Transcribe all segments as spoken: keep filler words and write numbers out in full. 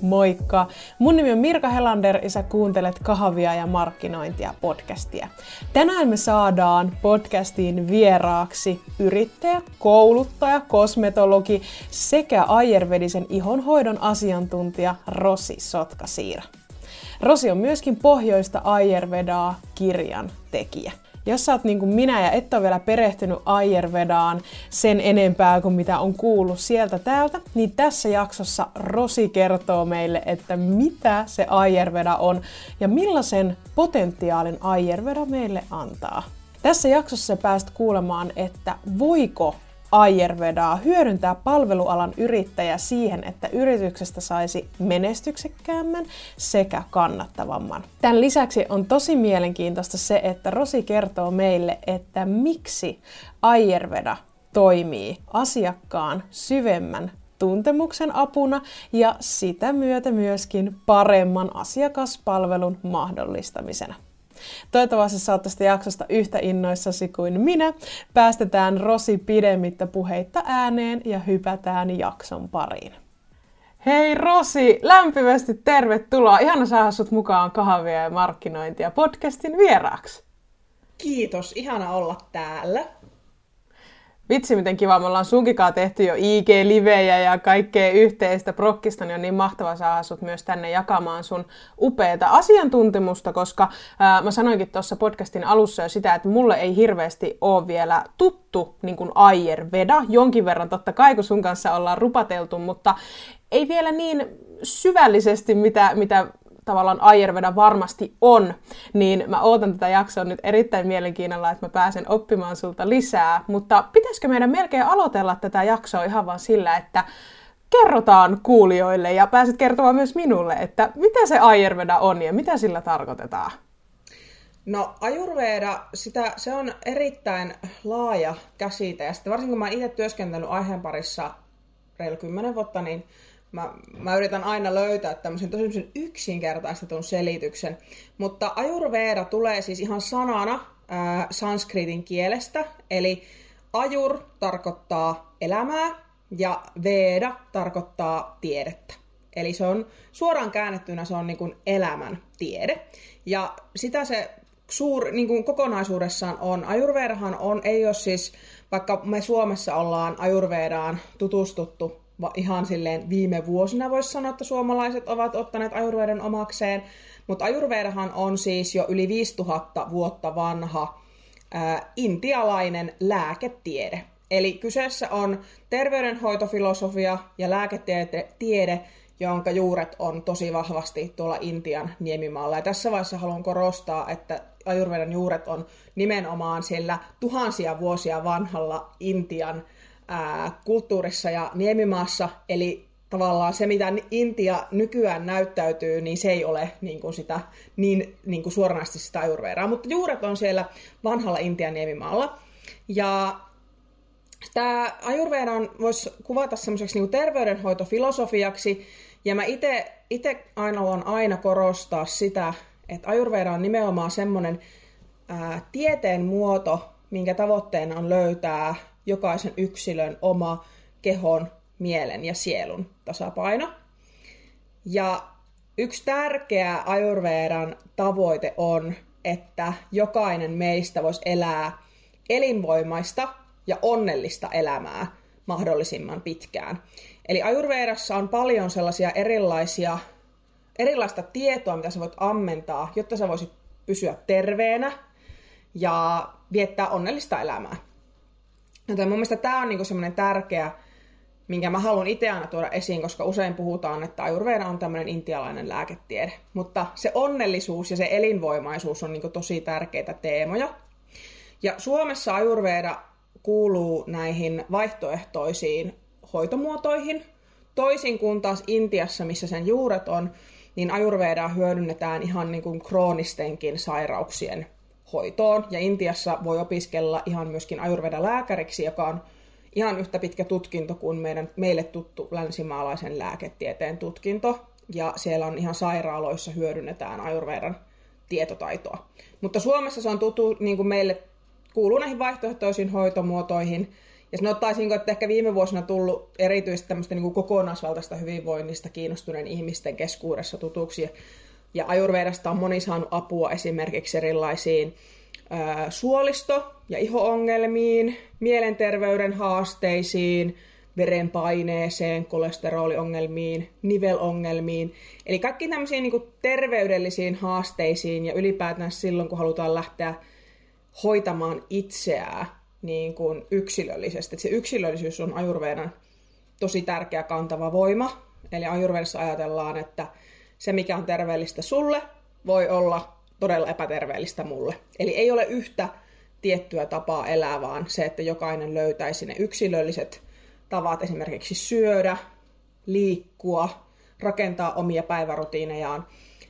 Moikka! Mun nimi on Mirka Helander ja sä kuuntelet Kahavia ja Markkinointia podcastia. Tänään me saadaan podcastiin vieraaksi yrittäjä, kouluttaja, kosmetologi sekä ayurvedisen ihonhoidon asiantuntija Rosi Sotkasiira. Rosi on myöskin pohjoista Ayurvedaa kirjan tekijä. Jos sä oot niin kuin minä ja et ole vielä perehtynyt Ayurvedaan sen enempää kuin mitä on kuullut sieltä täältä, niin tässä jaksossa Rosi kertoo meille, että mitä se Ayurveda on ja millaisen potentiaalin Ayurveda meille antaa. Tässä jaksossa sä pääst kuulemaan, että voiko Ayurvedaa hyödyntää palvelualan yrittäjä siihen, että yrityksestä saisi menestyksekkäämmän sekä kannattavamman. Tämän lisäksi on tosi mielenkiintoista se, että Rosi kertoo meille, että miksi Ayurveda toimii asiakkaan syvemmän tuntemuksen apuna ja sitä myötä myöskin paremman asiakaspalvelun mahdollistamisena. Toivottavasti sä oot tästä jaksosta yhtä innoissasi kuin minä. Päästetään Rosi pidemmittä puheitta ääneen ja hypätään jakson pariin. Hei Rosi, lämpimästi tervetuloa. Ihana saada sut mukaan Kahvia ja Markkinointia podcastin vieraaksi. Kiitos, ihana olla täällä. Vitsi, miten kiva. Me ollaan sunkikaa tehty jo I G-livejä ja kaikkea yhteistä prokkista, niin on niin mahtava saada sut myös tänne jakamaan sun upeata asiantuntemusta, koska ää, mä sanoinkin tuossa podcastin alussa jo sitä, että mulle ei hirveästi ole vielä tuttu niin kuin Ayurveda. Jonkin verran totta kai, kun sun kanssa ollaan rupateltu, mutta ei vielä niin syvällisesti, mitä... mitä tavallaan Ayurveda varmasti on, niin mä ootan tätä jaksoa nyt erittäin mielenkiinnolla, että mä pääsen oppimaan sulta lisää, mutta pitäisikö meidän melkein aloitella tätä jaksoa ihan vaan sillä, että kerrotaan kuulijoille ja pääset kertomaan myös minulle, että mitä se Ayurveda on ja mitä sillä tarkoitetaan? No Ayurveda, sitä, se on erittäin laaja käsite ja sitten varsinkin kun mä oon itse työskentellyt aiheen parissa reilu kymmenen vuotta, niin Mä, mä yritän aina löytää tämmöisen tosi yksinkertaistetun selityksen, mutta Ayurveda tulee siis ihan sanana ää, sanskritin kielestä, eli ajur tarkoittaa elämää ja veda tarkoittaa tiedettä. Eli se on suoraan käännettynä se on niin kuin elämän tiede ja sitä se suur, niin kuin kokonaisuudessaan on. Ayurvedahan on, ei ole siis, vaikka me Suomessa ollaan Ayurvedaan tutustuttu, ihan silleen viime vuosina voisi sanoa, että suomalaiset ovat ottaneet Ayurvedan omakseen, mutta Ayurvedahan on siis jo yli viisituhatta vuotta vanha ää, intialainen lääketiede. Eli kyseessä on terveydenhoitofilosofia ja lääketiede, jonka juuret on tosi vahvasti tuolla Intian niemimaalla. Ja tässä vaiheessa haluan korostaa, että Ayurvedan juuret on nimenomaan siellä tuhansia vuosia vanhalla Intian kulttuurissa ja niemimaassa, eli tavallaan se, mitä Intia nykyään näyttäytyy, niin se ei ole niin kuin sitä, niin, niin kuin suoranaisesti sitä Ayurvedaa, mutta juuret on siellä vanhalla Intian niemimaalla. Ja tämä Ayurvedan voisi kuvata semmoiseksi niin kuin terveydenhoitofilosofiaksi, ja mä itse aina haluan aina korostaa sitä, että Ayurveda on nimenomaan semmoinen ää, tieteen muoto, minkä tavoitteena on löytää jokaisen yksilön oma kehon, mielen ja sielun tasapaino. Ja yksi tärkeä Ayurvedan tavoite on, että jokainen meistä voisi elää elinvoimaista ja onnellista elämää mahdollisimman pitkään. Eli Ayurvedassa on paljon sellaisia erilaisia, erilaista tietoa, mitä sä voit ammentaa, jotta sä voisit pysyä terveenä ja viettää onnellista elämää. Joten mun mielestä tämä on niinku semmoinen tärkeä, minkä mä haluan itse aina tuoda esiin, koska usein puhutaan, että Ayurveda on tämmöinen intialainen lääketiede. Mutta se onnellisuus ja se elinvoimaisuus on niinku tosi tärkeitä teemoja. Ja Suomessa Ayurveda kuuluu näihin vaihtoehtoisiin hoitomuotoihin. Toisin kuin taas Intiassa, missä sen juuret on, niin Ayurvedaa hyödynnetään ihan niinku kroonistenkin sairauksien hoitoon. Ja Intiassa voi opiskella ihan myöskin Ayurveda-lääkäriksi, joka on ihan yhtä pitkä tutkinto kuin meidän, meille tuttu länsimaalaisen lääketieteen tutkinto. Ja siellä on ihan sairaaloissa hyödynnetään Ayurvedan tietotaitoa. Mutta Suomessa se on tuttu, niin kuin meille kuuluu näihin vaihtoehtoisiin hoitomuotoihin. Ja sanottaisinko, että ehkä viime vuosina tullut erityisesti tämmöistä niin kuin kokonaisvaltaista hyvinvoinnista kiinnostuneen ihmisten keskuudessa tutuksi. Ja Ayurvedasta on moni saanut apua esimerkiksi erilaisiin ää, suolisto- ja iho-ongelmiin, mielenterveyden haasteisiin, verenpaineeseen, kolesteroliongelmiin, nivelongelmiin. Eli kaikki tämmöisiin niin kuin terveydellisiin haasteisiin ja ylipäätään silloin, kun halutaan lähteä hoitamaan itseään niin kuin yksilöllisesti. Et se yksilöllisyys on Ayurvedan tosi tärkeä kantava voima. Eli Ayurvedassa ajatellaan, että se, mikä on terveellistä sulle, voi olla todella epäterveellistä mulle. Eli ei ole yhtä tiettyä tapaa elää, vaan se, että jokainen löytäisi ne yksilölliset tavat esimerkiksi syödä, liikkua, rakentaa omia päivärutiinejaan,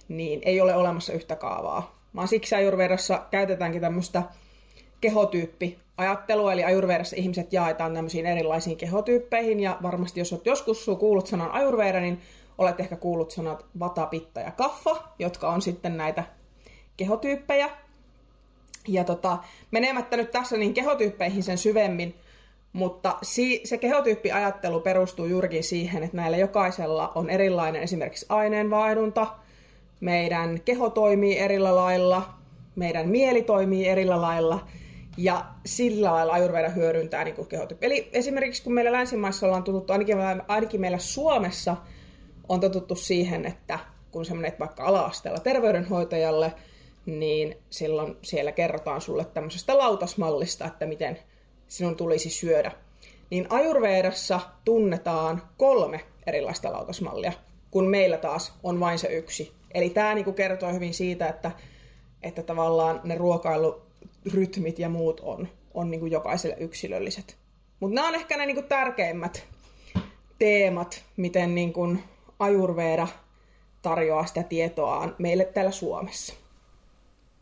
niin ei ole olemassa yhtä kaavaa. Vaan siksi Ayurvedassa käytetäänkin tämmöistä kehotyyppiajattelua, eli Ayurvedassa ihmiset jaetaan tämmöisiin erilaisiin kehotyyppeihin, ja varmasti jos olet joskus kuullut sanan Ayurveda, niin olet ehkä kuullut sanat vata, pitta ja kaffa, jotka on sitten näitä kehotyyppejä. Ja tota, menemättä nyt tässä niin kehotyyppeihin sen syvemmin, mutta se kehotyyppiajattelu perustuu juurikin siihen, että näillä jokaisella on erilainen esimerkiksi aineenvaihdunta, meidän keho toimii erillä lailla, meidän mieli toimii erillä lailla, ja sillä lailla Ayurveda hyödyntää niin kuin kehotyyppi. Eli esimerkiksi kun meillä länsimaissa ollaan tututtu, ainakin, ainakin meillä Suomessa on totuttu siihen, että kun sä menet vaikka ala-asteella terveydenhoitajalle, niin silloin siellä kerrotaan sulle tämmöisestä lautasmallista, että miten sinun tulisi syödä. Niin Ayurvedassa tunnetaan kolme erilaista lautasmallia, kun meillä taas on vain se yksi. Eli tämä niinku kertoo hyvin siitä, että, että tavallaan ne ruokailurytmit ja muut on, on niinku jokaiselle yksilölliset. Mutta nämä on ehkä ne niinku tärkeimmät teemat, miten niinku Ayurveda tarjoaa sitä tietoaan meille täällä Suomessa.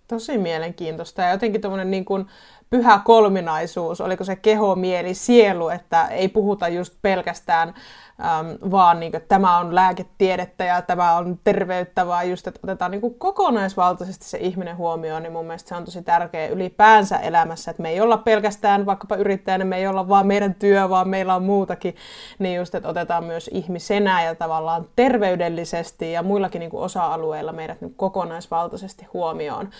Tosi mielenkiintoista ja jotenkin tuommoinen niin kuin pyhä kolminaisuus, oliko se keho, mieli, sielu, että ei puhuta just pelkästään äm, vaan niin kuin, että tämä on lääketiedettä ja tämä on terveyttä, vaan just, että otetaan niin kuin kokonaisvaltaisesti se ihminen huomioon, niin mun mielestä se on tosi tärkeä ylipäänsä elämässä, että me ei olla pelkästään vaikkapa yrittäjänä, me ei olla vaan meidän työ, vaan meillä on muutakin, niin just, että otetaan myös ihmisenä ja tavallaan terveydellisesti ja muillakin niin kuin osa-alueilla meidät niin kuin kokonaisvaltaisesti huomioon.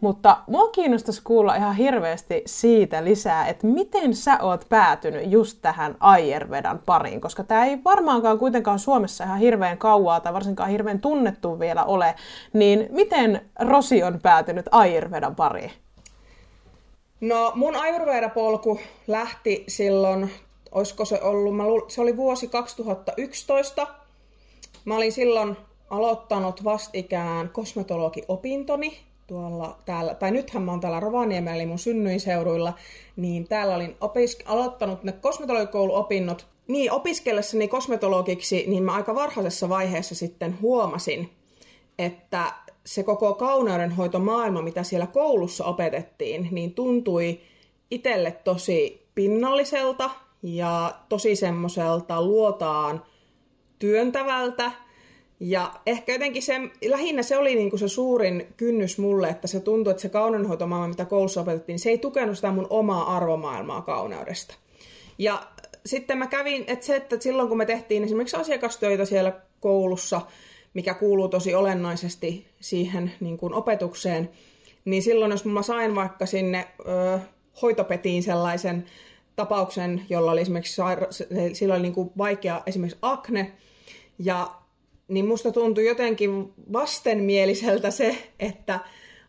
Mutta mua kiinnostaisi kuulla ihan hirveästi siitä lisää, että miten sä oot päätynyt just tähän Ayurvedan pariin, koska tämä ei varmaankaan kuitenkaan Suomessa ihan hirveän kauaa tai varsinkaan hirveän tunnettu vielä ole, niin miten Rosi on päätynyt Ayurvedan pariin? No mun Ayurveda-polku lähti silloin, olisiko se ollut, mä luul, se oli vuosi kaksituhattayksitoista. Mä olin silloin aloittanut vastikään kosmetologiopintoni. Tuolla, täällä, tai nythän mä oon täällä Rovaniemellä, eli mun synnyinseuduilla, niin täällä olin opis- aloittanut ne kosmetologikouluopinnot. Niin opiskellessani kosmetologiksi, niin mä aika varhaisessa vaiheessa sitten huomasin, että se koko kauneudenhoitomaailma, mitä siellä koulussa opetettiin, niin tuntui itselle tosi pinnalliselta ja tosi semmoiselta luotaan työntävältä. Ja ehkä jotenkin se, lähinnä se oli niin kuin se suurin kynnys mulle, että se tuntui, että se kauneudenhoitomaailma, mitä koulussa opetettiin, se ei tukenut sitä mun omaa arvomaailmaa kauneudesta. Ja sitten mä kävin, että se, että silloin kun me tehtiin esimerkiksi asiakastöitä siellä koulussa, mikä kuuluu tosi olennaisesti siihen niin kuin opetukseen, niin silloin jos mä sain vaikka sinne ö, hoitopetiin sellaisen tapauksen, jolla oli esimerkiksi silloin niin kuin vaikea esimerkiksi akne, ja niin musta tuntui jotenkin vastenmieliseltä se, että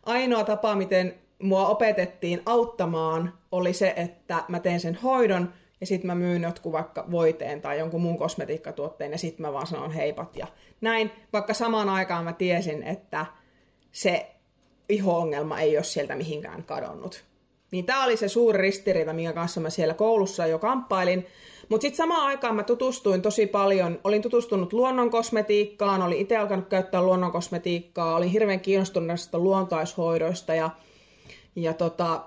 ainoa tapa, miten mua opetettiin auttamaan, oli se, että mä teen sen hoidon ja sitten mä myyn jotkut vaikka voiteen tai jonkun muun kosmetiikkatuotteen ja sitten mä vaan sanon heipat ja näin. Vaikka samaan aikaan mä tiesin, että se iho-ongelma ei ole sieltä mihinkään kadonnut. Niin tää oli se suuri ristiriita, minkä kanssa mä siellä koulussa jo kamppailin. Mutta sitten samaan aikaan mä tutustuin tosi paljon, olin tutustunut luonnonkosmetiikkaan, olin itse alkanut käyttää luonnonkosmetiikkaa, olin hirveän kiinnostunut näistä luontaishoidoista ja, ja, tota,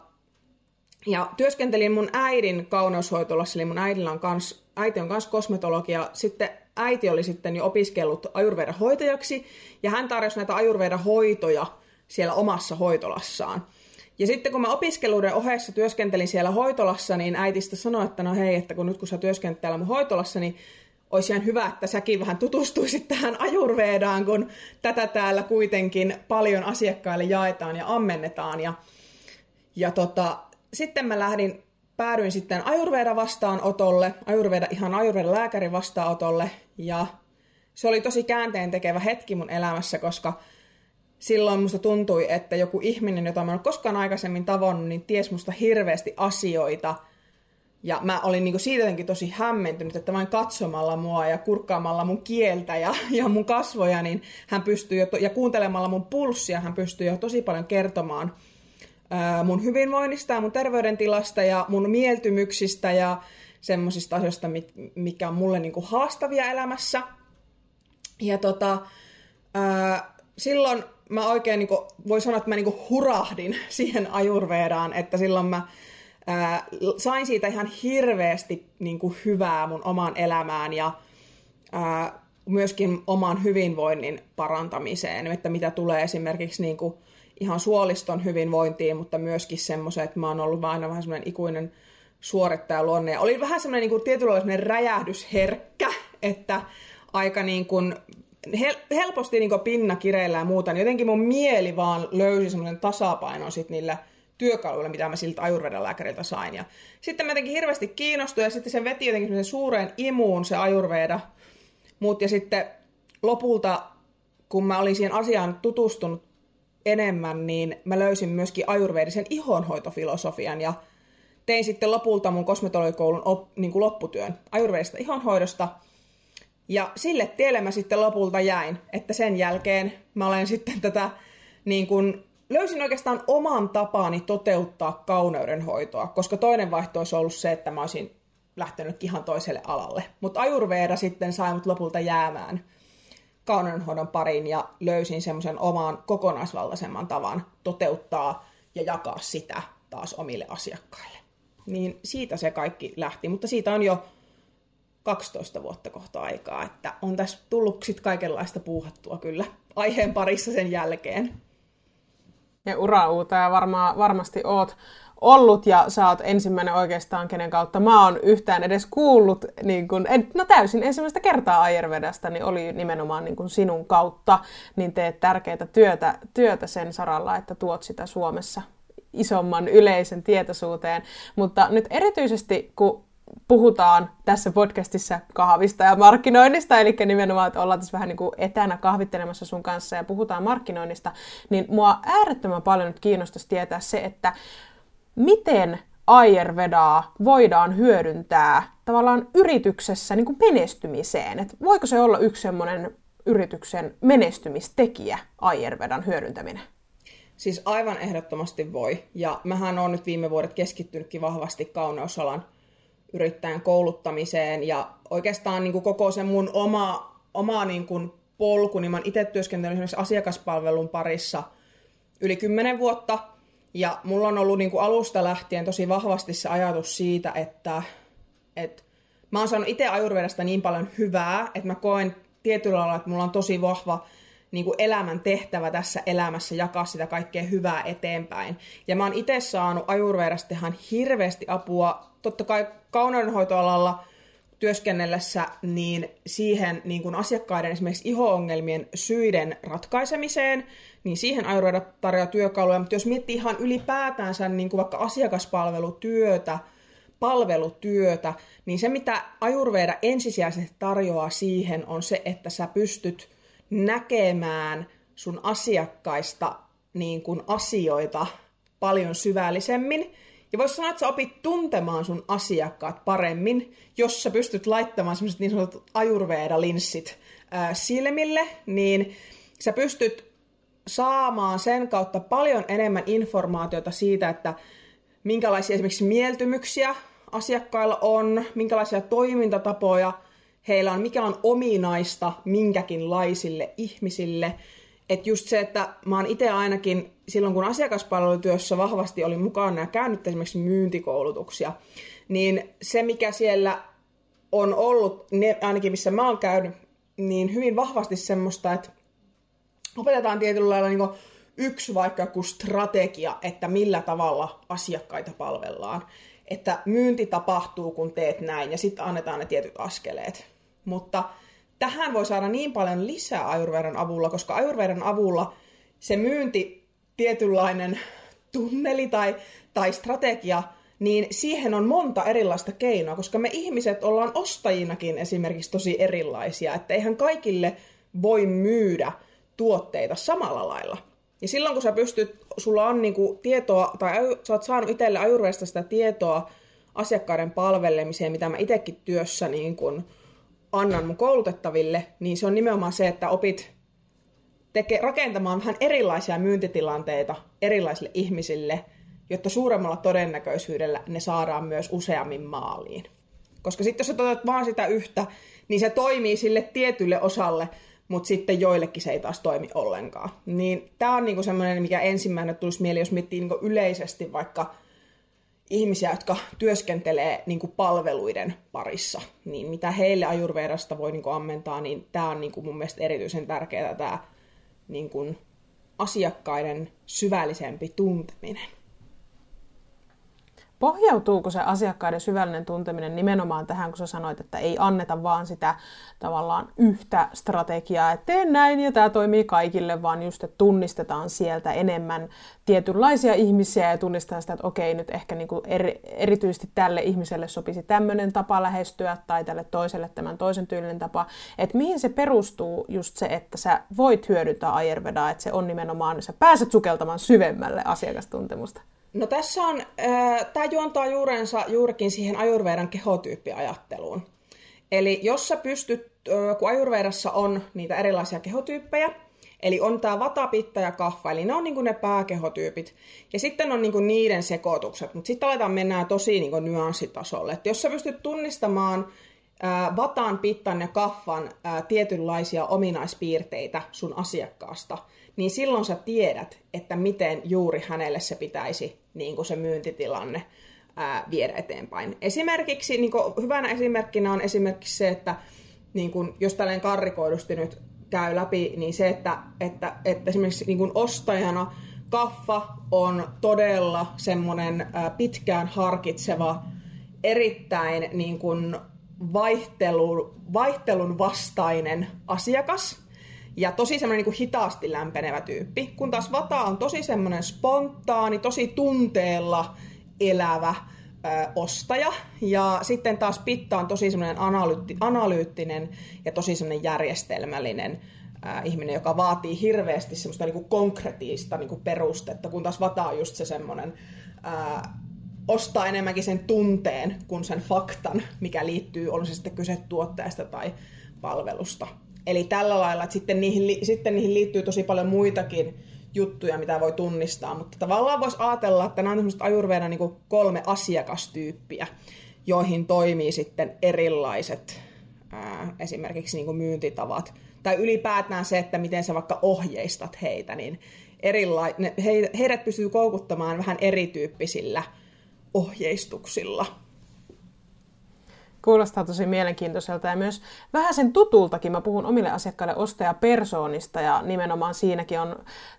ja työskentelin mun äidin kauneushoitolassa, eli mun äidillä on kans, äiti on kans kosmetologia. Sitten äiti oli sitten jo opiskellut Ayurveda-hoitajaksi ja hän tarjosi näitä Ayurveda-hoitoja siellä omassa hoitolassaan. Ja sitten kun mä opiskeluiden ohessa työskentelin siellä hoitolassa, niin äitistä sanoi, että no hei, että kun nyt kun sä työskentelet täällä mun hoitolassa, niin olisi ihan hyvä, että säkin vähän tutustuisit tähän Ayurvedaan, kun tätä täällä kuitenkin paljon asiakkaille jaetaan ja ammennetaan. Ja, ja tota, sitten mä lähdin, päädyin sitten Ayurveda vastaanotolle, Ayurveda, ihan Ayurveda lääkärin vastaanotolle. Ja se oli tosi käänteentekevä hetki mun elämässä, koska silloin musta tuntui, että joku ihminen, jota mä en ole koskaan aikaisemmin tavannut, niin ties musta hirveästi asioita. Ja mä olin niinku siitä jotenkin tosi hämmentynyt, että vain katsomalla mua ja kurkkaamalla mun kieltä ja, ja mun kasvoja, niin hän pystyy jo to- ja kuuntelemalla mun pulssia, hän pystyy jo tosi paljon kertomaan ää, mun hyvinvoinnista ja mun terveydentilasta ja mun mieltymyksistä ja semmoisista asioista, mit- mikä on mulle niinku haastavia elämässä. Ja tota, ää, silloin mä oikein niinku, voi sanoa, että mä niinku hurahdin siihen Ayurvedaan, että silloin mä Ää, sain siitä ihan hirveästi niin kuin hyvää mun omaan elämään ja ää, myöskin oman hyvinvoinnin parantamiseen, että mitä tulee esimerkiksi niin kuin ihan suoliston hyvinvointiin, mutta myöskin semmoiseen, että mä oon ollut aina vähän semmoinen ikuinen suorittajaluonne. Ja olin vähän semmoinen niin kuin tietynlainen räjähdysherkkä, että aika niin kuin hel- helposti niin kuin pinna kireillä ja muuta, niin jotenkin mun mieli vaan löysi semmoisen tasapainon sit niillä työkaluilla, mitä mä siltä Ayurvedan lääkäriltä sain. Ja sitten mä jotenkin hirveästi kiinnostuin, ja sitten se veti jotenkin sen suureen imuun se Ayurveda. Mut ja sitten lopulta, kun mä olin siihen asiaan tutustunut enemmän, niin mä löysin myöskin ayurvedisen ihonhoitofilosofian, ja tein sitten lopulta mun kosmetologikoulun op, niin kuin lopputyön ayurvedista ihonhoidosta, ja sille tielle mä sitten lopulta jäin, että sen jälkeen mä olen sitten tätä niin kuin löysin oikeastaan oman tapaani toteuttaa kauneudenhoitoa, koska toinen vaihtoehto olisi ollut se, että mä olisin lähtenyt ihan toiselle alalle. Mutta Ayurveda sitten sai mut lopulta jäämään kauneudenhoidon pariin ja löysin semmoisen oman kokonaisvaltaisemman tavan toteuttaa ja jakaa sitä taas omille asiakkaille. Niin siitä se kaikki lähti, mutta siitä on jo kaksitoista vuotta kohta aikaa, että on tässä tullut sit kaikenlaista puuhattua kyllä aiheen parissa sen jälkeen. Ja ura-uutaja varmaan, varmasti oot ollut, ja sä oot ensimmäinen oikeastaan, kenen kautta mä oon yhtään edes kuullut, niin kun, en, no täysin ensimmäistä kertaa Ayurvedasta, niin oli nimenomaan niin kun sinun kautta, niin teet tärkeää työtä, työtä sen saralla, että tuot sitä Suomessa isomman yleisen tietoisuuteen. Mutta nyt erityisesti, kun puhutaan tässä podcastissa kahvista ja markkinoinnista, eli nimenomaan, että ollaan tässä vähän niin kuin etänä kahvittelemassa sun kanssa ja puhutaan markkinoinnista, niin mua äärettömän paljon nyt kiinnostaisi tietää se, että miten Ayurvedaa voidaan hyödyntää tavallaan yrityksessä niin kuin menestymiseen. Et voiko se olla yksi semmoinen yrityksen menestymistekijä, Ayurvedan hyödyntäminen? Siis aivan ehdottomasti voi. Ja mähän olen nyt viime vuodet keskittynytkin vahvasti kauneusalan yrittäjän kouluttamiseen, ja oikeastaan niin kuin koko se mun oma, oma niin kuin polku, niin mä oon itse työskentelynyt esimerkiksi asiakaspalvelun parissa yli kymmenen vuotta, ja mulla on ollut niin kuin alusta lähtien tosi vahvasti se ajatus siitä, että, että mä oon saanut itse Ayurvedasta niin paljon hyvää, että mä koen tietyllä lailla, että mulla on tosi vahva niin kuin elämän tehtävä tässä elämässä jakaa sitä kaikkea hyvää eteenpäin. Ja mä oon itse saanut Ayurvedasta ihan hirveästi apua, totta kai kauneudenhoitoalalla työskennellessä, niin siihen niin kuin asiakkaiden esimerkiksi iho-ongelmien syiden ratkaisemiseen, niin siihen Ayurveda tarjoaa työkaluja, mutta jos miettii ihan ylipäätänsä niin kuin vaikka asiakaspalvelutyötä, palvelutyötä, niin se mitä Ayurveda ensisijaisesti tarjoaa siihen on se, että sä pystyt näkemään sun asiakkaista niin kuin asioita paljon syvällisemmin. Ja voisi sanoa, että sä opit tuntemaan sun asiakkaat paremmin, jos sä pystyt laittamaan semmoiset niin sanotut Ayurveda-linssit ää, silmille, niin sä pystyt saamaan sen kautta paljon enemmän informaatiota siitä, että minkälaisia esimerkiksi mieltymyksiä asiakkailla on, minkälaisia toimintatapoja heillä on, mikä on ominaista minkäkinlaisille ihmisille. Että just se, että mä oon itse ainakin silloin, kun asiakaspalvelutyössä vahvasti olin mukana ja käynyt esimerkiksi myyntikoulutuksia, niin se, mikä siellä on ollut, ne, ainakin missä mä oon käynyt, niin hyvin vahvasti semmoista, että opetetaan tietyllä lailla niin kuin yksi vaikka joku strategia, että millä tavalla asiakkaita palvellaan. Että myynti tapahtuu, kun teet näin, ja sitten annetaan ne tietyt askeleet. Mutta tähän voi saada niin paljon lisää Ayurvedan avulla, koska Ayurvedan avulla se myynti, tietynlainen tunneli tai, tai strategia, niin siihen on monta erilaista keinoa, koska me ihmiset ollaan ostajinakin esimerkiksi tosi erilaisia, että eihän kaikille voi myydä tuotteita samalla lailla. Ja silloin kun sä pystyt, sulla on niinku tietoa, tai sä oot saanut itselle Ayurvedasta sitä tietoa asiakkaiden palvelemiseen, mitä mä itsekin työssä niin kun annan mun koulutettaville, niin se on nimenomaan se, että opit teke, rakentamaan vähän erilaisia myyntitilanteita erilaisille ihmisille, jotta suuremmalla todennäköisyydellä ne saadaan myös useammin maaliin. Koska sitten jos sä toteat vaan sitä yhtä, niin se toimii sille tietylle osalle, mutta sitten joillekin se ei taas toimi ollenkaan. Niin tämä on niinku semmoinen, mikä ensimmäinen tulisi mieleen, jos miettii niinku yleisesti vaikka ihmisiä, jotka työskentelee niinku palveluiden parissa. Niin mitä heille Ayurvedasta voi niinku ammentaa, niin tämä on niinku mun mielestä erityisen tärkeää tämä niinku asiakkaiden syvällisempi tunteminen. Pohjautuuko se asiakkaiden syvällinen tunteminen nimenomaan tähän, kun sä sanoit, että ei anneta vaan sitä tavallaan yhtä strategiaa, että tee näin ja tämä toimii kaikille, vaan just, että tunnistetaan sieltä enemmän tietynlaisia ihmisiä ja tunnistetaan sitä, että okei, nyt ehkä niinku eri, erityisesti tälle ihmiselle sopisi tämmöinen tapa lähestyä tai tälle toiselle tämän toisen tyylinen tapa. Että mihin se perustuu just se, että sä voit hyödyntää Ayurvedaa, että se on nimenomaan, sä pääset sukeltamaan syvemmälle asiakastuntemusta. No tässä on, äh, tämä juontaa juurensa juurikin siihen Ayurvedan kehotyyppiajatteluun. Eli jos sä pystyt, äh, kun Ayurvedassa on niitä erilaisia kehotyyppejä, eli on tämä vata, pitta ja kapha, eli ne on niinku ne pääkehotyypit, ja sitten on niinku niiden sekoitukset, mutta sitten aletaan mennä tosi niinku nyanssitasolle. Et jos sä pystyt tunnistamaan äh, vatan, pittan ja kaphan äh, tietynlaisia ominaispiirteitä sun asiakkaasta, niin silloin sä tiedät, että miten juuri hänelle se pitäisi niin kuin se myyntitilanne ää, viedä eteenpäin. Esimerkiksi, niin kuin hyvänä esimerkkinä on esimerkiksi se, että niin kuin, jos tälleen karrikoidusti nyt käy läpi, niin se, että, että, että esimerkiksi niin kuin ostajana kaffa on todella semmoinen ää, pitkään harkitseva, erittäin niin kuin vaihtelu, vaihtelun vastainen asiakas, ja tosi semmoinen niin kuin hitaasti lämpenevä tyyppi, kun taas vata on tosi semmoinen spontaani, tosi tunteella elävä ö, ostaja. Ja sitten taas pitta on tosi semmoinen analyytti, analyyttinen ja tosi semmoinen järjestelmällinen ö, ihminen, joka vaatii hirveästi semmoista niin kuin konkretiista niin kuin perustetta, kun taas vata on just se semmoinen, ö, ostaa enemmänkin sen tunteen kuin sen faktan, mikä liittyy, on se sitten kyse tuotteesta tai palvelusta. Eli tällä lailla, että sitten niihin, sitten niihin liittyy tosi paljon muitakin juttuja, mitä voi tunnistaa. Mutta tavallaan voisi ajatella, että nämä on tämmöiset Ayurvedan niin kuin kolme asiakastyyppiä, joihin toimii sitten erilaiset ää, esimerkiksi niin kuin myyntitavat. Tai ylipäätään se, että miten sä vaikka ohjeistat heitä, niin erila- ne, he, heidät pystyy koukuttamaan vähän erityyppisillä ohjeistuksilla. Kuulostaa tosi mielenkiintoiselta ja myös vähän sen tutultakin. Mä puhun omille asiakkaille ostajapersoonista ja nimenomaan siinäkin on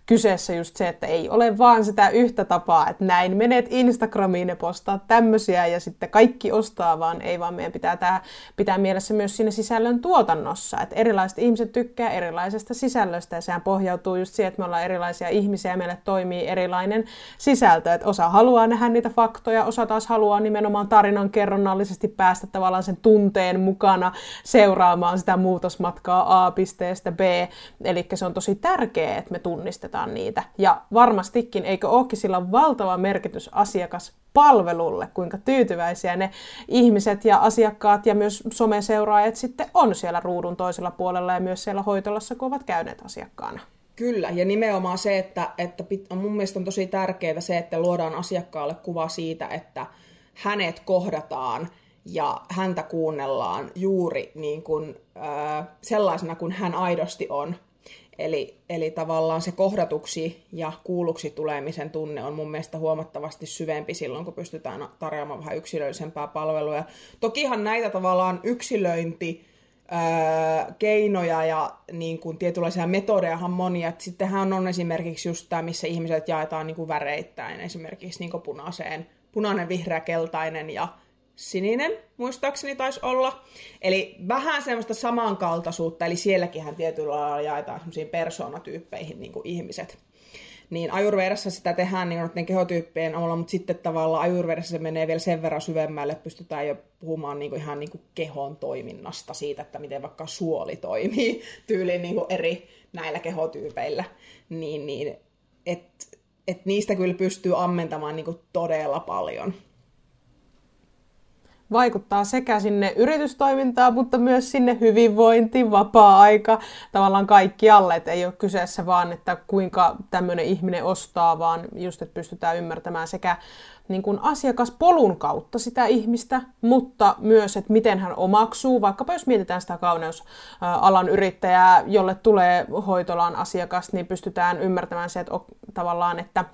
kyseessä just se, että ei ole vaan sitä yhtä tapaa, että näin menet Instagramiin ja postaat tämmöisiä ja sitten kaikki ostaa, vaan ei vaan meidän pitää tää pitää mielessä myös siinä sisällön tuotannossa, että erilaiset ihmiset tykkää erilaisesta sisällöstä ja sehän pohjautuu just siihen, että me ollaan erilaisia ihmisiä ja meille toimii erilainen sisältö, että osa haluaa nähdä niitä faktoja, osa taas haluaa nimenomaan tarinan kerronnallisesti päästä tavallaan sen tunteen mukana seuraamaan sitä muutosmatkaa A-pisteestä B. Eli se on tosi tärkeää, että me tunnistetaan niitä. Ja varmastikin, eikö ookin sillä valtava merkitys asiakaspalvelulle, kuinka tyytyväisiä ne ihmiset ja asiakkaat ja myös someseuraajat sitten on siellä ruudun toisella puolella ja myös siellä hoitolassa, kun ovat käyneet asiakkaana. Kyllä, ja nimenomaan se, että, että mun mielestä on tosi tärkeää se, että luodaan asiakkaalle kuva siitä, että hänet kohdataan ja häntä kuunnellaan juuri niin kuin, äh, sellaisena kuin hän aidosti on. Eli, eli tavallaan se kohdatuksi ja kuulluksi tulemisen tunne on mun mielestä huomattavasti syvempi silloin, kun pystytään tarjoamaan vähän yksilöllisempää palvelua. Tokihan näitä tavallaan yksilöinti Öö, keinoja ja niin kuin tietynlaisia metodejahan monia. Sittenhän on esimerkiksi just tämä, missä ihmiset jaetaan niin kuin väreittäin, esimerkiksi niin kuin punaiseen, punainen, vihreä, keltainen ja sininen, muistaakseni taisi olla. Eli vähän semmoista samankaltaisuutta, eli sielläkinhän tietyllä lailla jaetaan semmoisiin persoonatyyppeihin niin kuin ihmiset. Niin Ayurvedassa sitä tehdään niin noiden kehotyyppien olla, mutta sitten tavallaan Ayurvedassa se menee vielä sen verran syvemmälle, pystytään jo puhumaan niin kuin ihan niin kuin kehon toiminnasta, siitä, että miten vaikka suoli toimii tyyliin niin kuin eri näillä kehotyypeillä. Niin, niin, että et niistä kyllä pystyy ammentamaan niin kuin todella paljon. Vaikuttaa sekä sinne yritystoimintaan, mutta myös sinne hyvinvointiin, vapaa-aika, tavallaan kaikkialle. Että ei ole kyseessä vaan, että kuinka tämmöinen ihminen ostaa, vaan just, että pystytään ymmärtämään sekä niin kuin asiakaspolun kautta sitä ihmistä, mutta myös, että miten hän omaksuu, vaikkapa jos mietitään sitä kauneusalan yrittäjää, jolle tulee hoitolan asiakas, niin pystytään ymmärtämään se, että tavallaan, että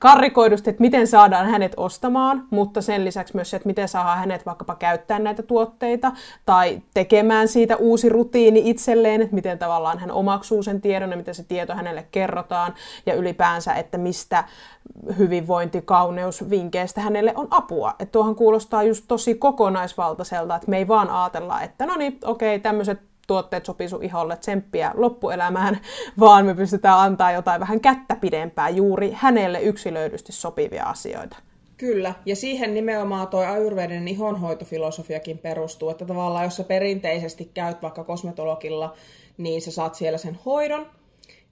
karrikoidusti, että miten saadaan hänet ostamaan, mutta sen lisäksi myös se, että miten saadaan hänet vaikkapa käyttää näitä tuotteita tai tekemään siitä uusi rutiini itselleen, että miten tavallaan hän omaksuu sen tiedon ja miten se tieto hänelle kerrotaan ja ylipäänsä, että mistä hyvinvointi, kauneus, vinkkeistä hänelle on apua. Että tuohan kuulostaa just tosi kokonaisvaltaiselta, että me ei vaan ajatella, että no niin, okei, tämmöiset tuotteet sopii sun iholle tsemppiä loppuelämään, vaan me pystytään antaa jotain vähän kättä pidempää juuri hänelle yksilöidysti sopivia asioita. Kyllä, ja siihen nimenomaan toi Ayurveden ihonhoitofilosofiakin perustuu, että tavallaan jos sä perinteisesti käyt vaikka kosmetologilla, niin sä saat siellä sen hoidon,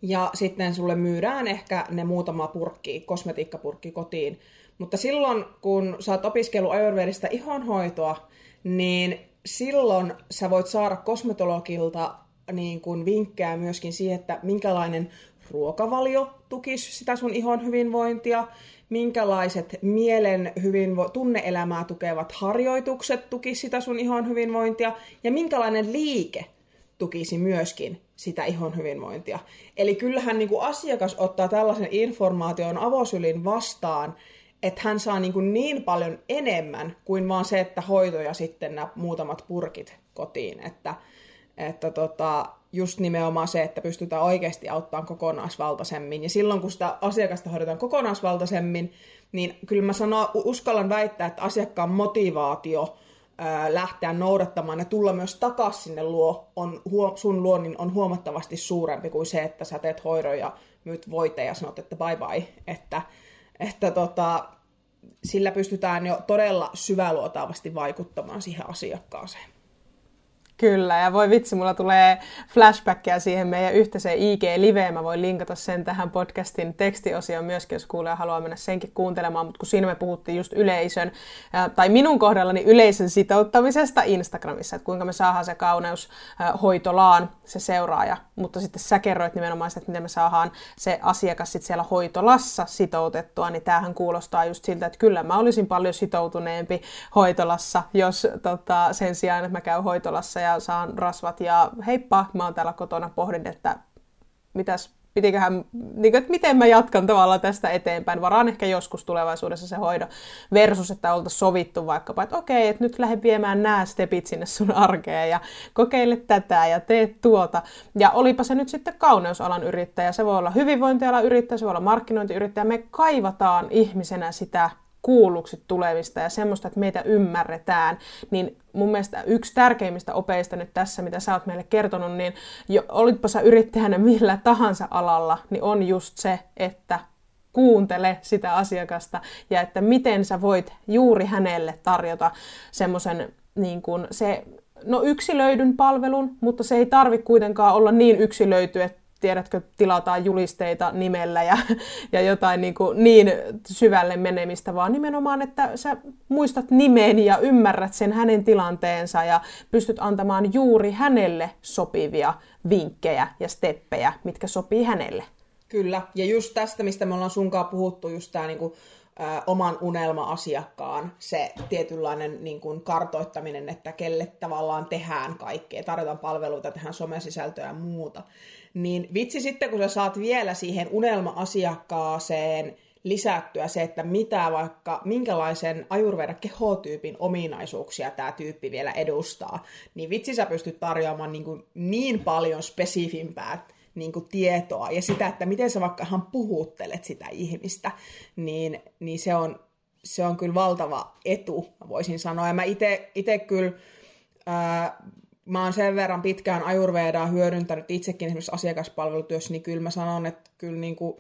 ja sitten sulle myydään ehkä ne muutama purkki, kosmetiikkapurkki kotiin. Mutta silloin, kun sä oot opiskellut Ayurvedista ihonhoitoa, niin silloin sä voit saada kosmetologilta niin kuin vinkkejä myöskin siihen, että minkälainen ruokavalio tukisi sitä sun ihon hyvinvointia, minkälaiset mielen hyvinvo- tunne-elämää tukevat harjoitukset tukisi sitä sun ihon hyvinvointia ja minkälainen liike tukisi myöskin sitä ihon hyvinvointia. Eli kyllähän niin kuin asiakas ottaa tällaisen informaation avosylin vastaan, että hän saa niin kuin niin paljon enemmän kuin vaan se, että hoitoja sitten nämä muutamat purkit kotiin. Että, että tota, just nimenomaan se, että pystytään oikeasti auttamaan kokonaisvaltaisemmin. Ja silloin, kun sitä asiakasta hoidetaan kokonaisvaltaisemmin, niin kyllä mä sanon, uskallan väittää, että asiakkaan motivaatio ää, lähteä noudattamaan ja tulla myös takaisin sinne luo, on, huo, sun luonnin on huomattavasti suurempi kuin se, että sä teet hoidon ja myyt voite ja sanot, että bye bye, että Että tota, sillä pystytään jo todella syväluotaavasti vaikuttamaan siihen asiakkaaseen. Kyllä, ja voi vitsi, mulla tulee flashbackia siihen meidän yhteiseen I G-liveen. Mä voin linkata sen tähän podcastin tekstiosioon myöskin, jos kuulee haluaa mennä senkin kuuntelemaan. Mutta kun siinä me puhuttiin just yleisön, tai minun kohdallani yleisön sitouttamisesta Instagramissa, että kuinka me saadaan se kauneus hoitolaan, se seuraaja. Mutta sitten sä kerroit nimenomaan sitä, että miten me saadaan se asiakas sitten siellä hoitolassa sitoutettua, niin tämähän kuulostaa just siltä, että kyllä mä olisin paljon sitoutuneempi hoitolassa, jos tota, sen sijaan, että mä käyn hoitolassa ja saan rasvat ja heippa, mä oon täällä kotona, pohdin, että mitäs, pitiköhän, niin kuin, että miten mä jatkan tavallaan tästä eteenpäin. Varaan ehkä joskus tulevaisuudessa se hoidon versus, että oltaisiin sovittu vaikkapa, että okei, että nyt lähde viemään nämä stepit sinne sun arkeen ja kokeile tätä ja tee tuota. Ja olipa se nyt sitten kauneusalan yrittäjä, se voi olla hyvinvointialan yrittäjä, se voi olla markkinointiyrittäjä. Me kaivataan ihmisenä sitä kuulluksi tulemista ja semmoista, että meitä ymmärretään, niin mun mielestä yksi tärkeimmistä opeista nyt tässä, mitä sä oot meille kertonut, niin jo, olitpa sä yrittäjänä millä tahansa alalla, niin on just se, että kuuntele sitä asiakasta ja että miten sä voit juuri hänelle tarjota semmoisen niin kuin se, no yksilöidyn palvelun, mutta se ei tarvitse kuitenkaan olla niin yksilöity, että tiedätkö, tilataan julisteita nimellä ja, ja jotain niin, kuin niin syvälle menemistä, vaan nimenomaan, että sä muistat nimen ja ymmärrät sen hänen tilanteensa ja pystyt antamaan juuri hänelle sopivia vinkkejä ja steppejä, mitkä sopii hänelle. Kyllä, ja just tästä, mistä me ollaan sunkaan puhuttu, just tämä niin kuin oman unelma-asiakkaan se tietynlainen niin kuin kartoittaminen, että kelle tavallaan tehdään kaikkea, tarjotaan palveluita, tehdään somesisältöä ja muuta. Niin vitsi sitten, kun sä saat vielä siihen unelma-asiakkaaseen lisättyä se, että mitä vaikka, minkälaisen Ayurveda-kehotyypin ominaisuuksia tämä tyyppi vielä edustaa, niin vitsi sä pystyt tarjoamaan niin, kuin niin paljon spesifimpää niin kuin tietoa ja sitä, että miten sä vaikka ihan puhuttelet sitä ihmistä, niin, niin se on, se on kyllä valtava etu, mä voisin sanoa. Ja mä itse kyllä... Ää, Mä oon sen verran pitkään Ayurvedaa hyödyntänyt itsekin esimerkiksi asiakaspalvelutyössä, niin kyllä mä sanon, että kyllä niin kuin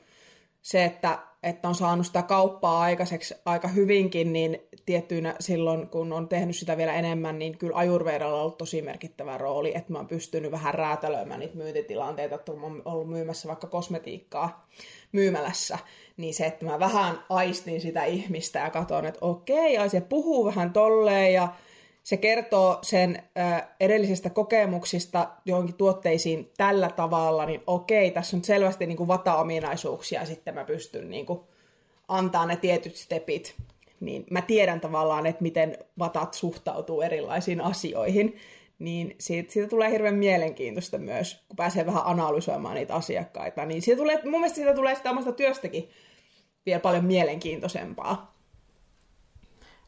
se, että, että on saanut sitä kauppaa aikaiseksi aika hyvinkin, niin tiettyinä silloin, kun on tehnyt sitä vielä enemmän, niin kyllä Ayurvedalla on ollut tosi merkittävä rooli, että mä oon pystynyt vähän räätälöimään niitä myyntitilanteita, että mä oon ollut myymässä vaikka kosmetiikkaa myymälässä, niin se, että mä vähän aistin sitä ihmistä ja katson, että okei, ai se puhuu vähän tolleen ja se kertoo sen ö, edellisistä kokemuksista johonkin tuotteisiin tällä tavalla, niin okei, tässä on selvästi niin kuin vata-ominaisuuksia, ja sitten mä pystyn niin kuin antaa ne tietyt stepit. Niin mä tiedän tavallaan, että miten vatat suhtautuu erilaisiin asioihin, niin siitä, siitä tulee hirveän mielenkiintoista myös, kun pääsee vähän analysoimaan niitä asiakkaita. Niin siitä tulee, mun mielestä siitä tulee sitä omasta työstäkin vielä paljon mielenkiintoisempaa.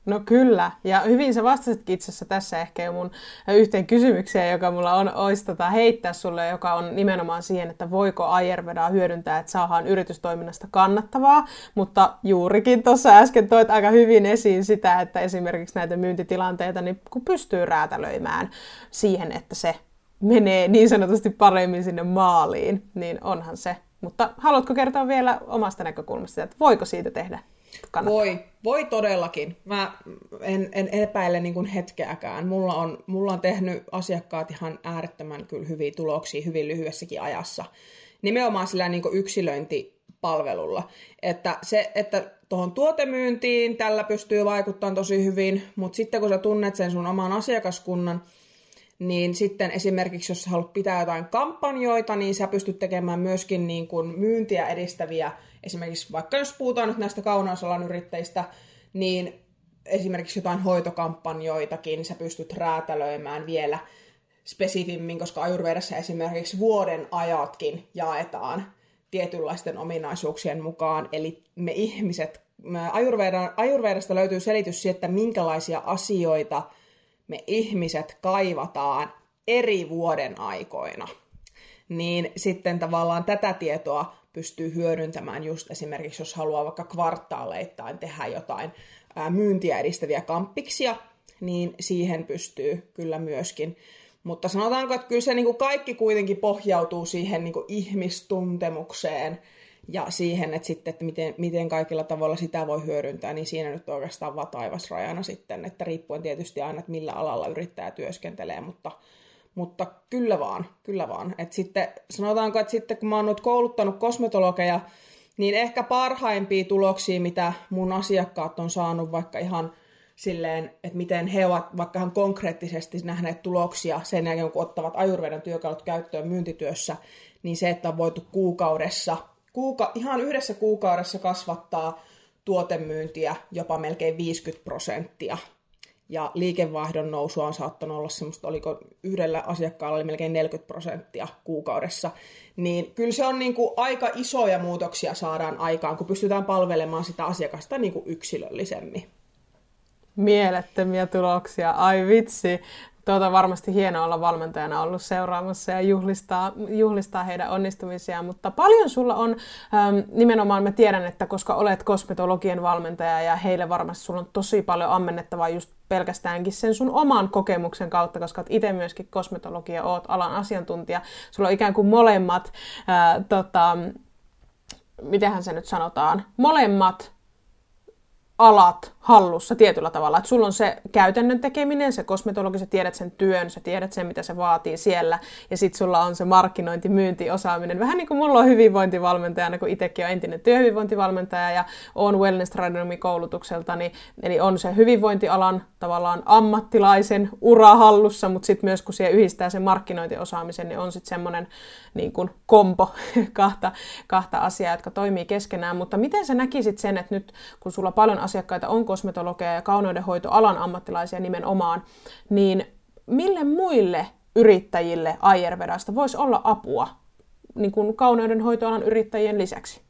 No kyllä, ja hyvin sä vastasitkin itse asiassa tässä ehkä jo mun yhteen kysymykseen, joka mulla on, olisi tota heittää sulle, joka on nimenomaan siihen, että voiko Ayurvedaa hyödyntää, että saadaan yritystoiminnasta kannattavaa, mutta juurikin tuossa äsken toit aika hyvin esiin sitä, että esimerkiksi näitä myyntitilanteita, niin kun pystyy räätälöimään siihen, että se menee niin sanotusti paremmin sinne maaliin, niin onhan se. Mutta haluatko kertoa vielä omasta näkökulmasta, että voiko siitä tehdä? Kannattaa. Voi, voi todellakin. Mä en, en epäile niin kuin hetkeäkään. Mulla on, mulla on tehnyt asiakkaat ihan äärettömän kyllä hyviä tuloksia hyvin lyhyessäkin ajassa. Nimenomaan sillä niin kuin yksilöintipalvelulla. Että se, että tuohon tuotemyyntiin tällä pystyy vaikuttamaan tosi hyvin, mutta sitten kun sä tunnet sen sun oman asiakaskunnan, niin sitten esimerkiksi jos sä haluat pitää jotain kampanjoita, niin sä pystyt tekemään myöskin niin kuin myyntiä edistäviä, esimerkiksi vaikka jos puhutaan nyt näistä kauneusalan yrittäjistä, niin esimerkiksi jotain hoitokampanjoitakin niin sä pystyt räätälöimään vielä spesifimmin, koska Ayurvedassa esimerkiksi vuoden ajatkin jaetaan tietynlaisten ominaisuuksien mukaan, eli me ihmiset, Ayurvedasta löytyy selitys siihen, että minkälaisia asioita me ihmiset kaivataan eri vuoden aikoina, niin sitten tavallaan tätä tietoa pystyy hyödyntämään just esimerkiksi, jos haluaa vaikka kvartaaleittain tehdä jotain myyntiä edistäviä kamppiksia, niin siihen pystyy kyllä myöskin. Mutta sanotaanko, että kyllä se niin kuin kaikki kuitenkin pohjautuu siihen niin kuin ihmistuntemukseen ja siihen, että, sitten, että miten, miten kaikilla tavalla sitä voi hyödyntää, niin siinä nyt oikeastaan vaan taivasrajana sitten, että riippuen tietysti aina, että millä alalla yrittää työskentelee, mutta, mutta kyllä vaan, kyllä vaan. Et sitten, sanotaanko, että sitten kun mä oon nyt kouluttanut kosmetologeja, niin ehkä parhaimpia tuloksia, mitä mun asiakkaat on saanut vaikka ihan silleen, että miten he ovat vaikka ihan konkreettisesti nähneet tuloksia sen jälkeen, kun ottavat Ayurvedan työkalut käyttöön myyntityössä, niin se, että on voitu kuukaudessa Kuuka- ihan yhdessä kuukaudessa kasvattaa tuotemyyntiä jopa melkein viisikymmentä prosenttia. Ja liikevaihdon nousua on saattanut olla semmoista, oliko yhdellä asiakkaalla oli melkein neljäkymmentä prosenttia kuukaudessa. Niin kyllä se on niin kuin aika isoja muutoksia saadaan aikaan, kun pystytään palvelemaan sitä asiakasta niin kuin yksilöllisemmin. Mielettömiä tuloksia, ai vitsi! Tuota varmasti hienoa olla valmentajana ollut seuraamassa ja juhlistaa, juhlistaa heidän onnistumisiaan, mutta paljon sulla on, äm, nimenomaan mä tiedän, että koska olet kosmetologien valmentaja ja heille varmasti sulla on tosi paljon ammennettavaa just pelkästäänkin sen sun oman kokemuksen kautta, koska olet itse myöskin kosmetologia, oot alan asiantuntija, sulla on ikään kuin molemmat, ää, tota, mitenhän se nyt sanotaan, molemmat alat hallussa tietyllä tavalla, että sulla on se käytännön tekeminen, se kosmetologi, sä tiedät sen työn, sä tiedät sen, mitä se vaatii siellä, ja sit sulla on se markkinointi, myynti, osaaminen, vähän niin kuin mulla on hyvinvointivalmentajana, kun itsekin on entinen työhyvinvointivalmentaja ja on wellness-tradenomikoulutukselta, niin, eli on se hyvinvointialan tavallaan ammattilaisen ura hallussa, mutta sit myös kun siihen yhdistää sen markkinointiosaamisen, niin on sit semmoinen niin kuin kompo kahta, kahta asiaa, jotka toimii keskenään, mutta miten sä näkisit sen, että nyt kun sulla paljon asiakkaita on kosmetologeja ja kauneudenhoitoalan ammattilaisia nimenomaan, niin mille muille yrittäjille Ayurvedasta voisi olla apua niin kuin kauneudenhoitoalan yrittäjien lisäksi?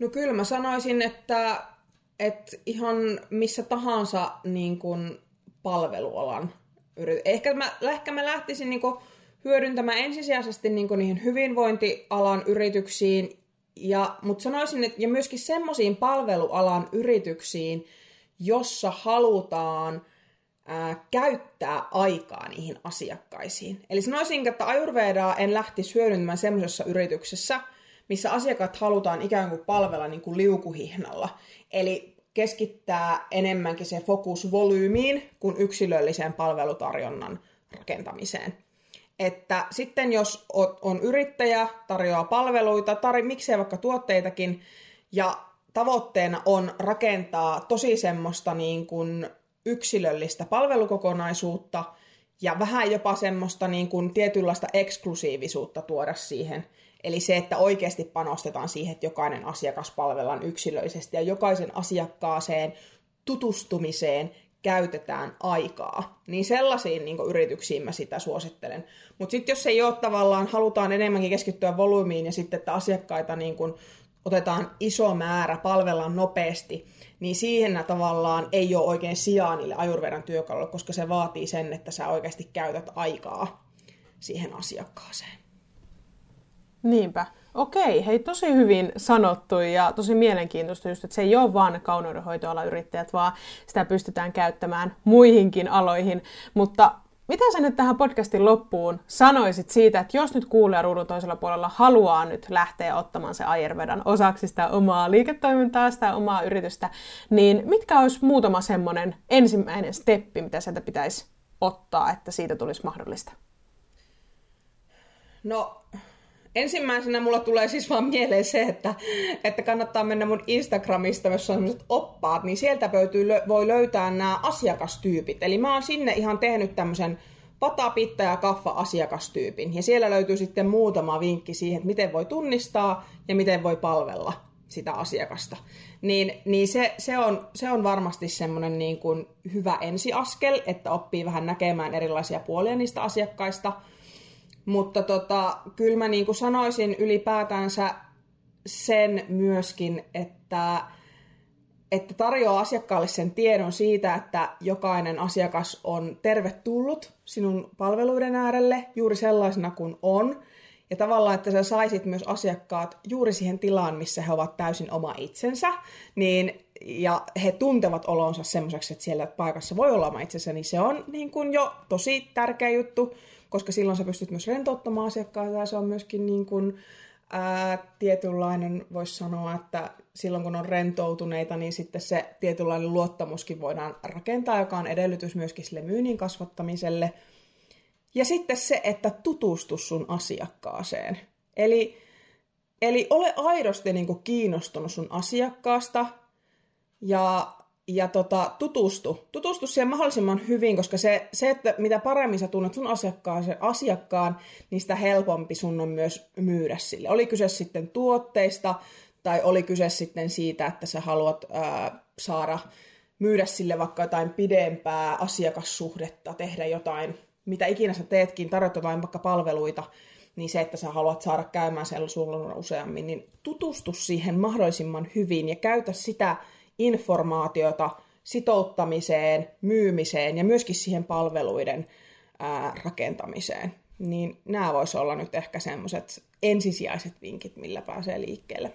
No kyllä mä sanoisin, että, että ihan missä tahansa niin kuin palvelualan yritys. Ehkä mä, ehkä mä lähtisin niin kuin hyödyntämään ensisijaisesti niin kuin niihin hyvinvointialan yrityksiin, ja, mutta sanoisin, että ja myöskin semmoisiin palvelualan yrityksiin, jossa halutaan ää, käyttää aikaa niihin asiakkaisiin. Eli sanoisin, että Ayurvedaa en lähtisi hyödyntämään semmoisessa yrityksessä, missä asiakkaat halutaan ikään kuin palvella niin kuin liukuhihnalla. Eli keskittää enemmänkin se fokus volyymiin kuin yksilölliseen palvelutarjonnan rakentamiseen. Että sitten jos on yrittäjä, tarjoaa palveluita, tar- miksei vaikka tuotteitakin, ja tavoitteena on rakentaa tosi semmoista niin kuin yksilöllistä palvelukokonaisuutta, ja vähän jopa semmoista niin kuin tietynlaista eksklusiivisuutta tuoda siihen. Eli se, että oikeasti panostetaan siihen, että jokainen asiakas palvellaan yksilöllisesti ja jokaisen asiakkaaseen tutustumiseen käytetään aikaa. Niin sellaisiin niin kuin yrityksiin mä sitä suosittelen. Mutta sitten jos ei ole tavallaan, halutaan enemmänkin keskittyä volyymiin ja sitten, että asiakkaita niin kuin otetaan iso määrä, palvellaan nopeasti, niin siihen tavallaan ei ole oikein sijaa niille Ayurvedan työkaluille, koska se vaatii sen, että sä oikeasti käytät aikaa siihen asiakkaaseen. Niinpä. Okei, hei, tosi hyvin sanottu ja tosi mielenkiintoista just, että se ei ole vaan kauneudenhoitoalan yrittäjät, vaan sitä pystytään käyttämään muihinkin aloihin. Mutta mitä sä nyt tähän podcastin loppuun sanoisit siitä, että jos nyt kuulija ruudun toisella puolella haluaa nyt lähteä ottamaan se Ayurvedan osaksi sitä omaa liiketoimintaa, sitä omaa yritystä, niin mitkä olisi muutama semmoinen ensimmäinen steppi, mitä sieltä pitäisi ottaa, että siitä tulisi mahdollista? No... Ensimmäisenä mulla tulee siis vaan mieleen se, että, että kannattaa mennä mun Instagramista, jossa on sellaiset oppaat, niin sieltä voi löytää nämä asiakastyypit. Eli mä oon sinne ihan tehnyt tämmöisen pata, pitta ja kaffa asiakastyypin. Ja siellä löytyy sitten muutama vinkki siihen, että miten voi tunnistaa ja miten voi palvella sitä asiakasta. Niin, niin se, se, on, se on varmasti semmoinen niin kuin hyvä ensiaskel, että oppii vähän näkemään erilaisia puolia niistä asiakkaista. Mutta tota, kyllä mä niin kuin sanoisin ylipäätänsä sen myöskin, että, että tarjoaa asiakkaalle sen tiedon siitä, että jokainen asiakas on tervetullut sinun palveluiden äärelle juuri sellaisena kuin on. Ja tavallaan, että sä saisit myös asiakkaat juuri siihen tilaan, missä he ovat täysin oma itsensä. Niin, ja he tuntevat olonsa semmoiseksi, että siellä paikassa voi olla oma itsensä, niin se on niin kuin jo tosi tärkeä juttu. Koska silloin sä pystyt myös rentouttamaan asiakkaita ja se on myöskin niin kuin, ää, tietynlainen, voisi sanoa, että silloin kun on rentoutuneita, niin sitten se tietynlainen luottamuskin voidaan rakentaa, joka on edellytys myöskin sille myynnin kasvattamiselle. Ja sitten se, että tutustu sun asiakkaaseen. Eli, eli ole aidosti niin kuin kiinnostunut sun asiakkaasta ja... Ja tota, tutustu. Tutustu siihen mahdollisimman hyvin, koska se, se, että mitä paremmin sä tunnet sun asiakkaan, asiakkaan, niin sitä helpompi sun on myös myydä sille. Oli kyse sitten tuotteista tai oli kyse sitten siitä, että sä haluat ää, saada myydä sille vaikka jotain pidempää asiakassuhdetta, tehdä jotain, mitä ikinä sä teetkin, tarjot jotain vaikka palveluita, niin se, että sä haluat saada käymään siellä sulla useammin, niin tutustu siihen mahdollisimman hyvin ja käytä sitä informaatiota sitouttamiseen, myymiseen ja myöskin siihen palveluiden ää, rakentamiseen. Niin nämä voisi olla nyt ehkä semmoiset ensisijaiset vinkit, millä pääsee liikkeelle.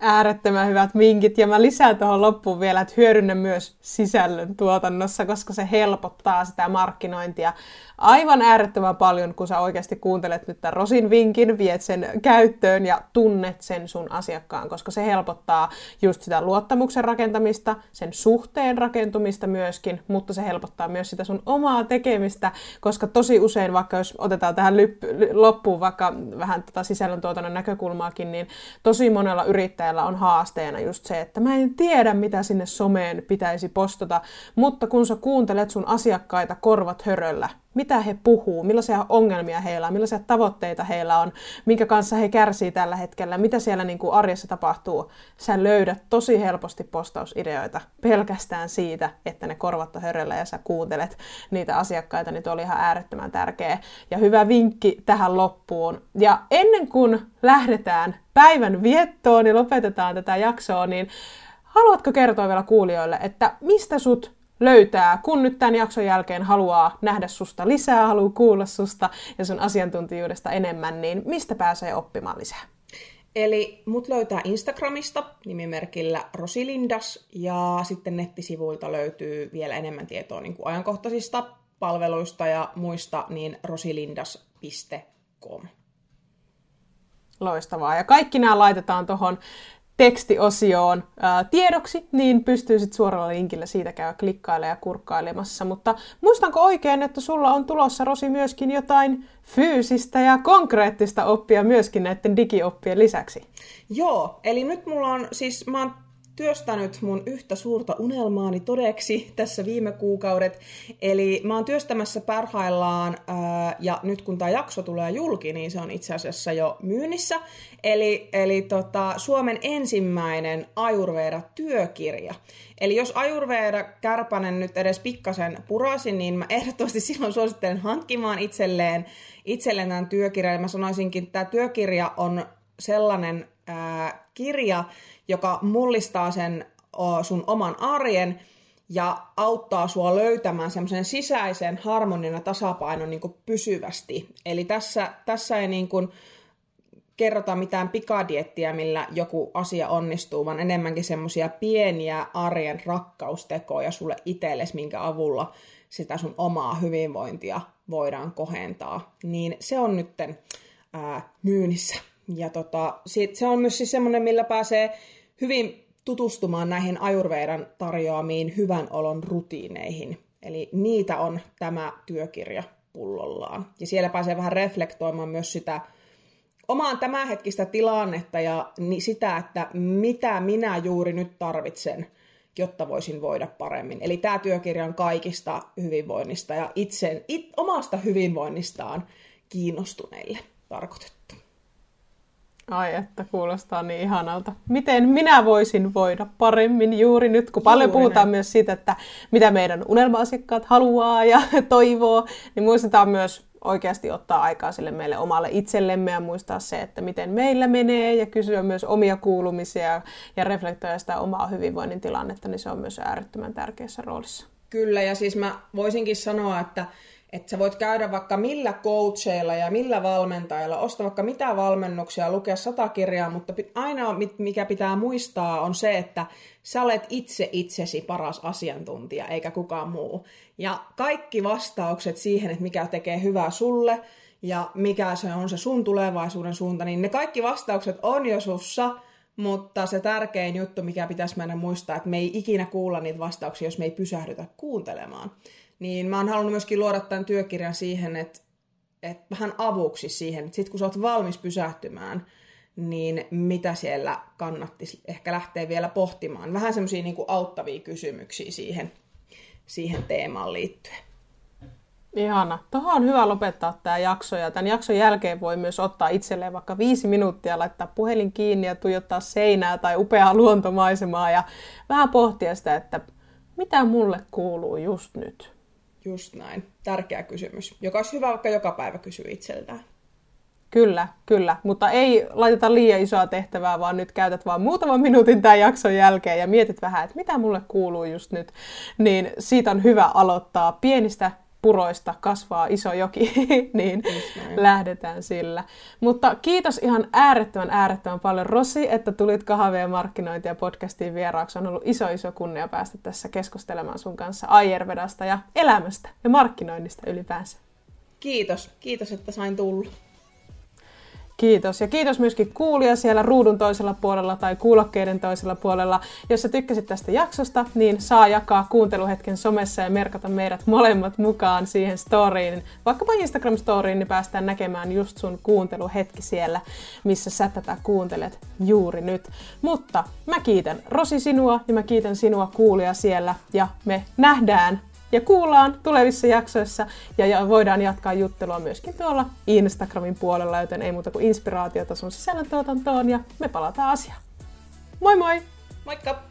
Äärettömän hyvät vinkit, ja mä lisään tuohon loppuun vielä, että hyödynnä myös sisällön tuotannossa, koska se helpottaa sitä markkinointia aivan äärettömän paljon, kun sä oikeasti kuuntelet nyt tämän Rosin vinkin, viet sen käyttöön ja tunnet sen sun asiakkaan, koska se helpottaa just sitä luottamuksen rakentamista, sen suhteen rakentumista myöskin, mutta se helpottaa myös sitä sun omaa tekemistä, koska tosi usein, vaikka jos otetaan tähän lyppy, loppuun vaikka vähän tota sisällön tuotannon näkökulmaakin, niin tosi monella yrittäjällä on haasteena just se, että mä en tiedä, mitä sinne someen pitäisi postata, mutta kun sä kuuntelet sun asiakkaita korvat höröllä, mitä he puhuu, millaisia ongelmia heillä on, millaisia tavoitteita heillä on, minkä kanssa he kärsii tällä hetkellä, mitä siellä niin kuin arjessa tapahtuu. Sä löydät tosi helposti postausideoita pelkästään siitä, että ne korvat on höröllä ja sä kuuntelet niitä asiakkaita, niin toi oli ihan äärettömän tärkeä. Ja hyvä vinkki tähän loppuun. Ja ennen kuin lähdetään päivän viettoon ja lopetetaan tätä jaksoa, niin haluatko kertoa vielä kuulijoille, että mistä sut löytää, kun nyt tämän jakson jälkeen haluaa nähdä susta lisää, haluaa kuulla susta ja sun asiantuntijuudesta enemmän, niin mistä pääsee oppimaan lisää? Eli mut löytää Instagramista nimimerkillä rosilindas ja sitten nettisivuilta löytyy vielä enemmän tietoa niin kuin ajankohtaisista palveluista ja muista, niin rosilindas piste com. Loistavaa, ja kaikki nämä laitetaan tuohon tekstiosioon ää, tiedoksi, niin pystyy sit suoralla linkillä siitä käydä klikkailemaan ja kurkkailemassa. Mutta muistanko oikein, että sulla on tulossa, Rosi, myöskin jotain fyysistä ja konkreettista oppia myöskin näiden digioppien lisäksi? Joo, eli nyt mulla on siis, mä oon työstänyt mun yhtä suurta unelmaani todeksi tässä viime kuukaudet. Eli mä oon työstämässä parhaillaan, ää, ja nyt kun tämä jakso tulee julki, niin se on itse asiassa jo myynnissä. Eli, eli tota, Suomen ensimmäinen Ayurveda-työkirja. Eli jos Ayurveda-kärpänen nyt edes pikkasen purasi, niin mä ehdottomasti silloin suosittelen hankkimaan itselleen, itselleen tämän työkirjan. Ja mä sanoisinkin, että tämä työkirja on sellainen ää, kirja, joka mullistaa sen sun oman arjen ja auttaa sua löytämään semmoisen sisäisen harmonian ja tasapainon niin kuin pysyvästi. Eli tässä, tässä ei niin kuin kerrota mitään pikadiettiä, millä joku asia onnistuu, vaan enemmänkin semmoisia pieniä arjen rakkaustekoja sulle itsellesi, minkä avulla sitä sun omaa hyvinvointia voidaan kohentaa. Niin se on nytten ää, myynnissä. Ja tota, se on myös siis semmoinen, millä pääsee hyvin tutustumaan näihin Ayurvedan tarjoamiin hyvän olon rutiineihin. Eli niitä on tämä työkirja pullollaan. Ja siellä pääsee vähän reflektoimaan myös sitä omaan tämänhetkistä tilannetta ja sitä, että mitä minä juuri nyt tarvitsen, jotta voisin voida paremmin. Eli tämä työkirja on kaikista hyvinvoinnista ja itsen, it, omasta hyvinvoinnistaan kiinnostuneille tarkoitettu. Ai että, kuulostaa niin ihanalta. Miten minä voisin voida paremmin juuri nyt, kun paljon Juurinen. Puhutaan myös siitä, että mitä meidän unelma-asiakkaat haluaa ja toivoo, niin muistetaan myös oikeasti ottaa aikaa sille meille omalle itsellemme ja muistaa se, että miten meillä menee ja kysyä myös omia kuulumisia ja reflektoida sitä omaa hyvinvoinnin tilannetta, niin se on myös äärettömän tärkeässä roolissa. Kyllä, ja siis mä voisinkin sanoa, että että sä voit käydä vaikka millä coacheilla ja millä valmentajilla, ostaa vaikka mitä valmennuksia, lukea sata kirjaa, mutta aina mikä pitää muistaa on se, että sä olet itse itsesi paras asiantuntija eikä kukaan muu. Ja kaikki vastaukset siihen, että mikä tekee hyvää sulle ja mikä se on se sun tulevaisuuden suunta, niin ne kaikki vastaukset on jo sussa, mutta se tärkein juttu, mikä pitäisi mennä muistaa, että me ei ikinä kuulla niitä vastauksia, jos me ei pysähdytä kuuntelemaan. Niin mä oon halunnut myöskin luoda tämän työkirjan siihen, että, että vähän avuksi siihen, että sit kun sä oot valmis pysähtymään, niin mitä siellä kannattisi ehkä lähteä vielä pohtimaan. Vähän semmosia niin kuin auttavia kysymyksiä siihen, siihen teemaan liittyen. Ihana. Tuohon on hyvä lopettaa tämä jakso, ja tämän jakson jälkeen voi myös ottaa itselleen vaikka viisi minuuttia, laittaa puhelin kiinni ja tuijottaa seinää tai upeaa luontomaisemaa ja vähän pohtia sitä, että mitä mulle kuuluu just nyt. Just näin. Tärkeä kysymys, joka olisi hyvä vaikka joka päivä kysyä itseltään. Kyllä, kyllä. Mutta ei laiteta liian isoa tehtävää, vaan nyt käytät vaan muutaman minuutin tämän jakson jälkeen ja mietit vähän, että mitä mulle kuuluu just nyt. Niin siitä on hyvä aloittaa. Pienistä puroista kasvaa iso joki, niin lähdetään sillä. Mutta kiitos ihan äärettömän, äärettömän paljon, Rosi, että tulit Kahavia Markkinointia podcastiin vieraaksi. On ollut iso, iso kunnia päästä tässä keskustelemaan sun kanssa Ayurvedasta ja elämästä ja markkinoinnista ylipäänsä. Kiitos. Kiitos, että sain tulla. Kiitos. Ja kiitos myöskin kuulija siellä ruudun toisella puolella tai kuulokkeiden toisella puolella. Jos sä tykkäsit tästä jaksosta, niin saa jakaa kuunteluhetken somessa ja merkata meidät molemmat mukaan siihen storyin. Vaikkapa Instagram-storiin, niin päästään näkemään just sun kuunteluhetki siellä, missä sä tätä kuuntelet juuri nyt. Mutta mä kiitän Rosi sinua ja mä kiitän sinua kuulija siellä ja me nähdään ja kuullaan tulevissa jaksoissa ja, ja voidaan jatkaa juttelua myöskin tuolla Instagramin puolella, joten ei muuta kuin inspiraatiota sun sisällöntuotantoon ja me palataan asiaan. Moi moi! Moikka!